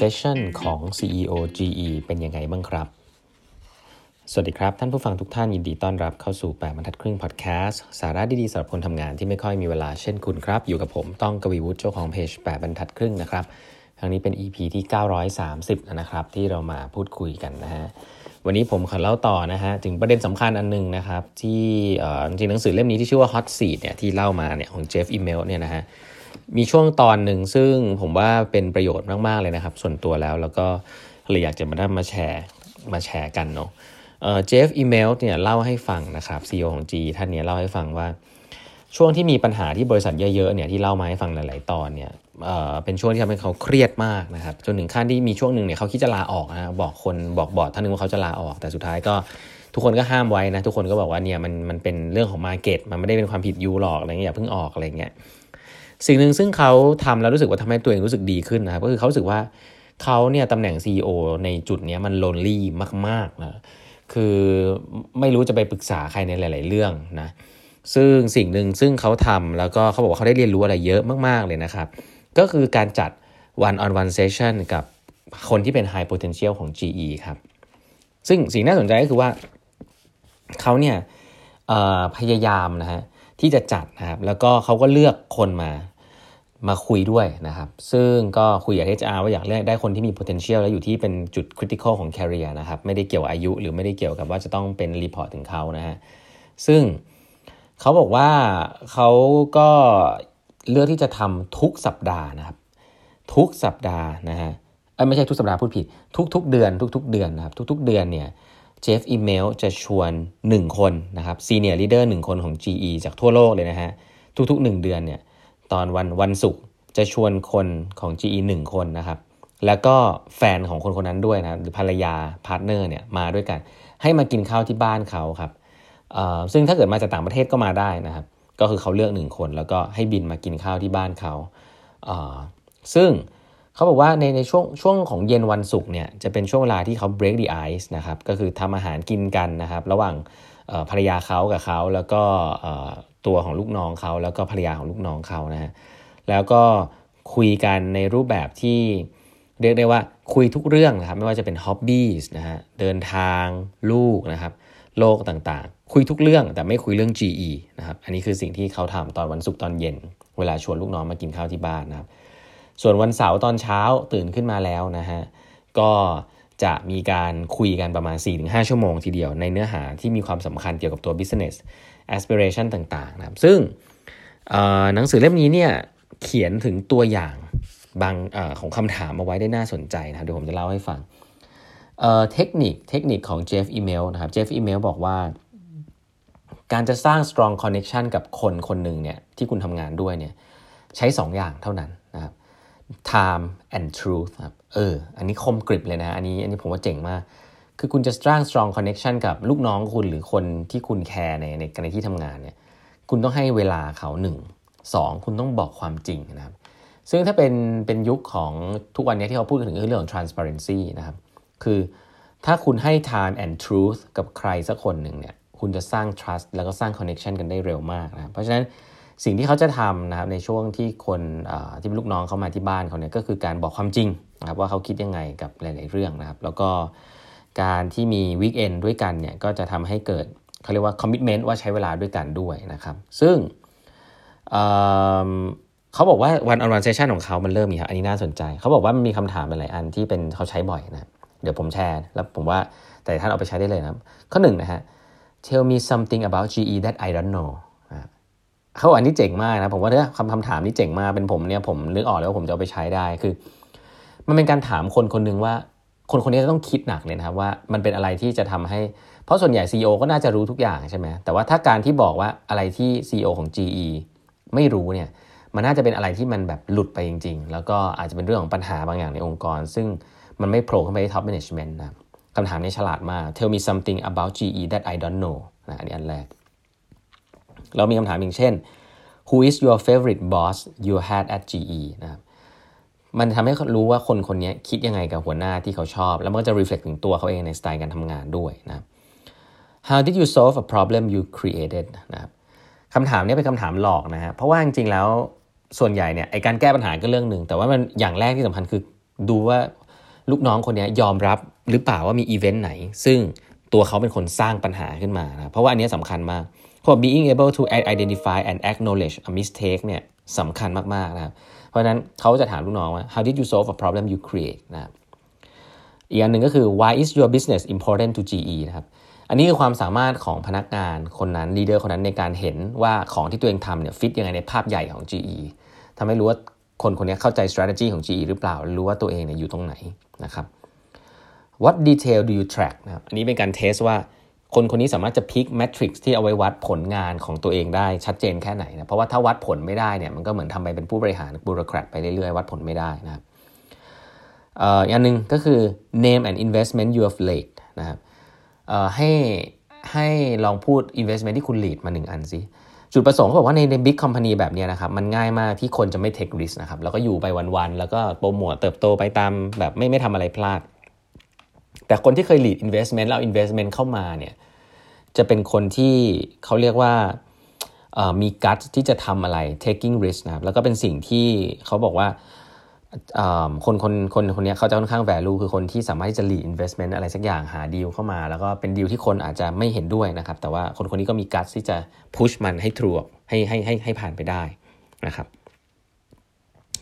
เซสชั่นของ CEO GE เป็นยังไงบ้างครับสวัสดีครับท่านผู้ฟังทุกท่านยินดีต้อนรับเข้าสู่8บรรทัดครึ่งพอดแคสต์สาระดีๆสำหรับคนทำงานที่ไม่ค่อยมีเวลาเช่นคุณครับอยู่กับผมต้องกวีวุฒิเจ้าของเพจ8บรรทัดครึ่งนะครับครั้งนี้เป็น EP ที่930แล้วนะครับที่เรามาพูดคุยกันนะฮะวันนี้ผมขอเล่าต่อนะฮะถึงประเด็นสำคัญอันนึงนะครับที่จริงๆหนังสือเล่มนี้ที่ชื่อว่า Hot Seat เนี่ยที่เล่ามาเนี่ยของ Jeff Immelt เนี่ยนะฮะมีช่วงตอนหนึ่งซึ่งผมว่าเป็นประโยชน์มากๆเลยนะครับส่วนตัวแล้วก็เลยอยากจะมาแชร์กันเนาะJeff Immelt เนี่ยเล่าให้ฟังนะครับ CEO ของ GE ท่านเนี่ยเล่าให้ฟังว่าช่วงที่มีปัญหาที่บริษัทเยอะๆเนี่ยที่เล่ามาให้ฟังหลายๆตอนเนี่ยเป็นช่วงที่ทำให้เขาเครียดมากนะครับจนถึงขั้นที่มีช่วงนึงเนี่ยเขาคิดจะลาออกนะบอกบอร์ดท่านนึงว่าเขาจะลาออกแต่สุดท้ายก็ทุกคนก็ห้ามไว้นะทุกคนก็บอกว่าเนี่ยมันเป็นเรื่องของ market มันไม่ได้เป็นความผิดยูหรอกอะไรเงี้ยอย่าเพิ่งออกอะไรเงี้ยสิ่งนึงซึ่งเขาทำแล้วรู้สึกว่าทำให้ตัวเองรู้สึกดีขึ้นนะครับก็คือเขารู้สึกว่าเขาเนี่ยตำแหน่ง CEO ในจุดนี้มัน lonely มากๆนะคือไม่รู้จะไปปรึกษาใครในหลายๆเรื่องนะซึ่งสิ่งหนึ่งซึ่งเขาทำแล้วก็เขาบอกว่าเขาได้เรียนรู้อะไรเยอะมากๆเลยนะครับก็คือการจัด one-on-one session กับคนที่เป็น high potential ของ GE ครับซึ่งสิ่งน่าสนใจก็คือว่าเขาเนี่ยพยายามนะฮะที่จะจัดนะครับแล้วก็เขาก็เลือกคนมาคุยด้วยนะครับซึ่งก็คุยกับ HR ว่าอยากเลือกได้คนที่มี potential แล้วอยู่ที่เป็นจุด critical ของ career นะครับไม่ได้เกี่ยวอายุหรือไม่ได้เกี่ยวกับว่าจะต้องเป็น report ถึงเขานะฮะซึ่งเขาบอกว่าเขาก็เลือกที่จะทำทุกสัปดาห์นะครับทุกสัปดาห์นะฮะไม่ใช่ทุกสัปดาห์พูดผิดทุกๆเดือนนะครับทุกๆเดือนเนี่ยเจฟอีเมลจะชวน1คนนะครับ senior leader 1คนของ GE จากทั่วโลกเลยนะฮะทุกๆ1เดือนเนี่ยตอนวันศุกร์จะชวนคนของ GE 1คนนะครับแล้วก็แฟนของคนนั้นด้วยนะหรือภรรยาพาร์ทเนอร์เนี่ยมาด้วยกันให้มากินข้าวที่บ้านเขาครับซึ่งถ้าเกิดมาจากต่างประเทศก็มาได้นะครับก็คือเขาเลือก1คนแล้วก็ให้บินมากินข้าวที่บ้านเขาซึ่งเขาบอกว่าในช่วงของเย็นวันศุกร์เนี่ยจะเป็นช่วงเวลาที่เขา break the ice นะครับก็คือทำอาหารกินกันนะครับระหว่างภรรยาเขากับเขาแล้วก็ตัวของลูกน้องเขาแล้วก็ภรรยาของลูกน้องเขานะฮะแล้วก็คุยกันในรูปแบบที่เรียกได้ว่าคุยทุกเรื่องนะครับไม่ว่าจะเป็น hobbies นะฮะเดินทางลูกนะครับโลกต่างๆคุยทุกเรื่องแต่ไม่คุยเรื่อง GE นะครับอันนี้คือสิ่งที่เขาทำตอนวันศุกร์ตอนเย็นเวลาชวนลูกน้องมากินข้าวที่บ้านนะครับส่วนวันเสาร์ตอนเช้าตื่นขึ้นมาแล้วนะฮะก็จะมีการคุยกันประมาณ 4-5 ชั่วโมงทีเดียวในเนื้อหาที่มีความสำคัญเกี่ยวกับตัว business aspiration ต่างๆนะครับซึ่งหนังสือเล่มนี้เนี่ยเขียนถึงตัวอย่างบางของคำถามเอาไว้ได้น่าสนใจนะครับเดี๋ยวผมจะเล่าให้ฟังเทคนิคของ Jeff Immelt นะครับ Jeff Immelt บอกว่าการจะสร้าง strong connection กับคนคนหนึ่งเนี่ยที่คุณทำงานด้วยเนี่ยใช้2อย่างเท่านั้นนะครับ time and truth ครับอันนี้คมกริบเลยนะอันนี้ผมว่าเจ๋งมากคือคุณจะสร้าง strong connection กับลูกน้องคุณหรือคนที่คุณแคร์ในที่ทำงานเนี่ยคุณต้องให้เวลาเขา1 2คุณต้องบอกความจริงนะครับซึ่งถ้าเป็นยุคของทุกวันนี้ที่เขาพูดถึงเรื่องของ transparency นะครับคือถ้าคุณให้ time and truth กับใครสักคนหนึ่งเนี่ยคุณจะสร้าง trust แล้วก็สร้าง connection กันได้เร็วมากนะเพราะฉะนั้นสิ่งที่เขาจะทำนะครับในช่วงที่คนที่ลูกน้องเขามาที่บ้านเขาเนี่ยก็คือการบอกความจริงนะครับว่าเขาคิดยังไงกับหลายๆเรื่องนะครับแล้วก็การที่มี weekend ด้วยกันเนี่ยก็จะทำให้เกิดเขาเรียกว่า commitment ว่าใช้เวลาด้วยกันด้วยนะครับซึ่งเขาบอกว่า one on one session ของเขามันเริ่มมีครับอันนี้น่าสนใจเขาบอกว่ามันมีคำถามหลายอันที่เป็นเขาใช้บ่อยนะเดี๋ยวผมแชร์แล้วผมว่าแต่ท่านเอาไปใช้ได้เลยนะครับข้อ1 นะฮะ Tell me something about GE that I don't know เขาอันนี้เจ๋งมากนะผมว่าเนี่ยคำถามนี้เจ๋งมากเป็นผมเนี่ยผมนึกออกแล้วว่าผมจะเอาไปใช้ได้คือมันเป็นการถามคนคนนึงว่าคนคนนี้จะต้องคิดหนักเลยนะครับว่ามันเป็นอะไรที่จะทำให้เพราะส่วนใหญ่ CEO ก็น่าจะรู้ทุกอย่างใช่ไหมแต่ว่าถ้าการที่บอกว่าอะไรที่ CEO ของ GE ไม่รู้เนี่ยมันน่าจะเป็นอะไรที่มันแบบหลุดไปจริงๆแล้วก็อาจจะเป็นเรื่องของปัญหาบางอย่างในองค์กรซึ่งมันไม่โผล่ขึ้นไปที่ top management นะคำถามนี้ฉลาดมาก Tell me something about GE that I don't know นะอันนี้อันแรกเรามีคำถามอย่างเช่น Who is your favorite boss you had at GE นะครับมันทำให้รู้ว่าคนคนนี้คิดยังไงกับหัวหน้าที่เขาชอบแล้วมันก็จะ reflect ถึงตัวเขาเองในสไตล์การทำงานด้วยนะ How did you solve a problem you created นะครับคำถามนี้เป็นคำถามหลอกนะฮะเพราะว่าจริงๆแล้วส่วนใหญ่เนี่ยไอ้การแก้ปัญหาก็เรื่องนึงแต่ว่ามันอย่างแรกที่สำคัญคือดูว่า ลูกน้องคนนี้ยอมรับหรือเปล่าว่ามีอีเวนต์ไหนซึ่งตัวเขาเป็นคนสร้างปัญหาขึ้นมานะเพราะว่าอันนี้สำคัญมากเพราะ being able to identify and acknowledge a mistake เนี่ยสำคัญมากๆนะครับเพราะนั้นเขาจะถามลูกน้องว่า how did you solve a problem you create นะอีกอันหนึ่งก็คือ why is your business important to GE นะครับอันนี้คือความสามารถของพนักงานคนนั้นลีดเดอร์คนนั้นในการเห็นว่าของที่ตัวเองทำเนี่ยฟิตยังไงในภาพใหญ่ของ GE ทำให้รู้ว่าคนคนนี้เข้าใจ strategy ของ GE หรือเปล่ารู้ว่าตัวเองเนี่ยอยู่ตรงไหนนะครับ what detail do you track นะครับอันนี้เป็นการเทสว่าคนคนนี้สามารถจะพิกแมทริกซ์ที่เอาไว้วัดผลงานของตัวเองได้ชัดเจนแค่ไหนนะเพราะว่าถ้าวัดผลไม่ได้เนี่ยมันก็เหมือนทำไปเป็นผู้บริหารบูโรแครตไปเรื่อยๆวัดผลไม่ได้นะครับอย่างนึงก็คือ name and investment you have laid นะครับให้ลองพูด investment ที่คุณ lead มา1อันสิจุดประสงค์เขาบอกว่าใน big company แบบนี้นะครับมันง่ายมากที่คนจะไม่ take risk นะครับแล้วก็อยู่ไปวันๆแล้วก็โปรโมทเติบโตไปตามแบบไม่ทำอะไรพลาดแต่คนที่เคย lead investment แล้ว investment เข้ามาเนี่ยจะเป็นคนที่เขาเรียกว่ามี guts ที่จะทำอะไร taking risk นะครับแล้วก็เป็นสิ่งที่เขาบอกว่าคนนี้เขาจะค่อนข้าง value คือคนที่สามารถที่จะ lead investment อะไรสักอย่างหาดีลเข้ามาแล้วก็เป็นดีลที่คนอาจจะไม่เห็นด้วยนะครับแต่ว่าคนนี้ก็มี guts ที่จะ push มันให้ through ให้ผ่านไปได้นะครับ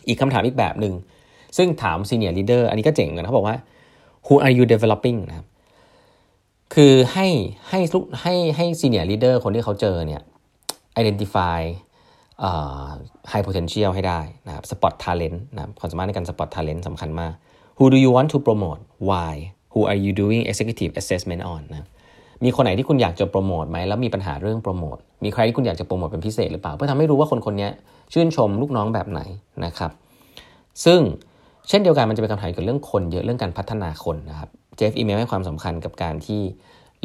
อีกคำถามอีกแบบนึงซึ่งถาม senior leader อันนี้ก็เจ๋งกันเขาบอกว่าWho are you developing นะครับคือให้ senior leader คนที่เขาเจอเนี่ย identify high potential ให้ได้นะครับ spot talent นะครับความสามารถในการ spot talent สำคัญมาก Who do you want to promote Why Who are you doing executive assessment on นะมีคนไหนที่คุณอยากจะโปรโมทไหมแล้วมีปัญหาเรื่องโปรโมทมีใครที่คุณอยากจะโปรโมทเป็นพิเศษหรือเปล่าเพื่อทำให้รู้ว่าคนๆนี้ชื่นชมลูกน้องแบบไหนนะครับซึ่งเช่นเดียวกันมันจะเป็นคำถามเกี่ยวกับเรื่องคนเยอะเรื่องการพัฒนาคนนะครับ Jeff Immelt ให้ความสำคัญกับการที่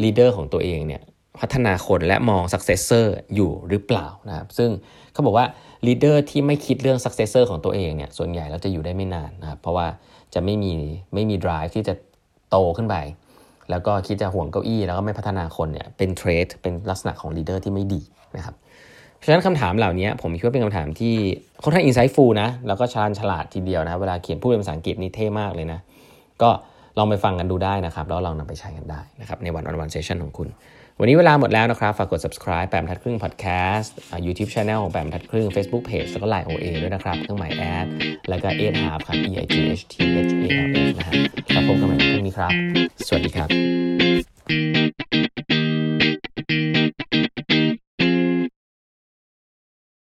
leader ของตัวเองเนี่ยพัฒนาคนและมอง successor อยู่หรือเปล่านะครับซึ่งเขาบอกว่า leader ที่ไม่คิดเรื่อง successor ของตัวเองเนี่ยส่วนใหญ่แล้วจะอยู่ได้ไม่นานนะครับเพราะว่าจะไม่มี drive ที่จะโตขึ้นไปแล้วก็คิดจะห่วงเก้าอี้แล้วก็ไม่พัฒนาคนเนี่ยเป็น trait เป็นลักษณะของ leader ที่ไม่ดีนะครับเพราะฉะนั้นคำถามเหล่านี้ผมคิดว่าเป็นคำถามที่ค่อนข้าง insightful นะแล้วก็ฉลาดทีเดียวนะเวลาเขียนพูดเป็นภาษาอังกฤษนี่เท่มากเลยนะก็ลองไปฟังกันดูได้นะครับแล้วลองนำไปใช้กันได้นะครับใน one on one session ของคุณวันนี้เวลาหมดแล้วนะครับฝากกด subscribe 8.5 podcast YouTube channel ของ 8.5 Facebook page แล้วก็ LINE OA ด้วยนะครับเครื่องหมาย @ แล้วก็ @half ครับ eighthhalf นะฮะแล้วพบกันใหม่พรุ่งนี้ครับสวัสดีครับ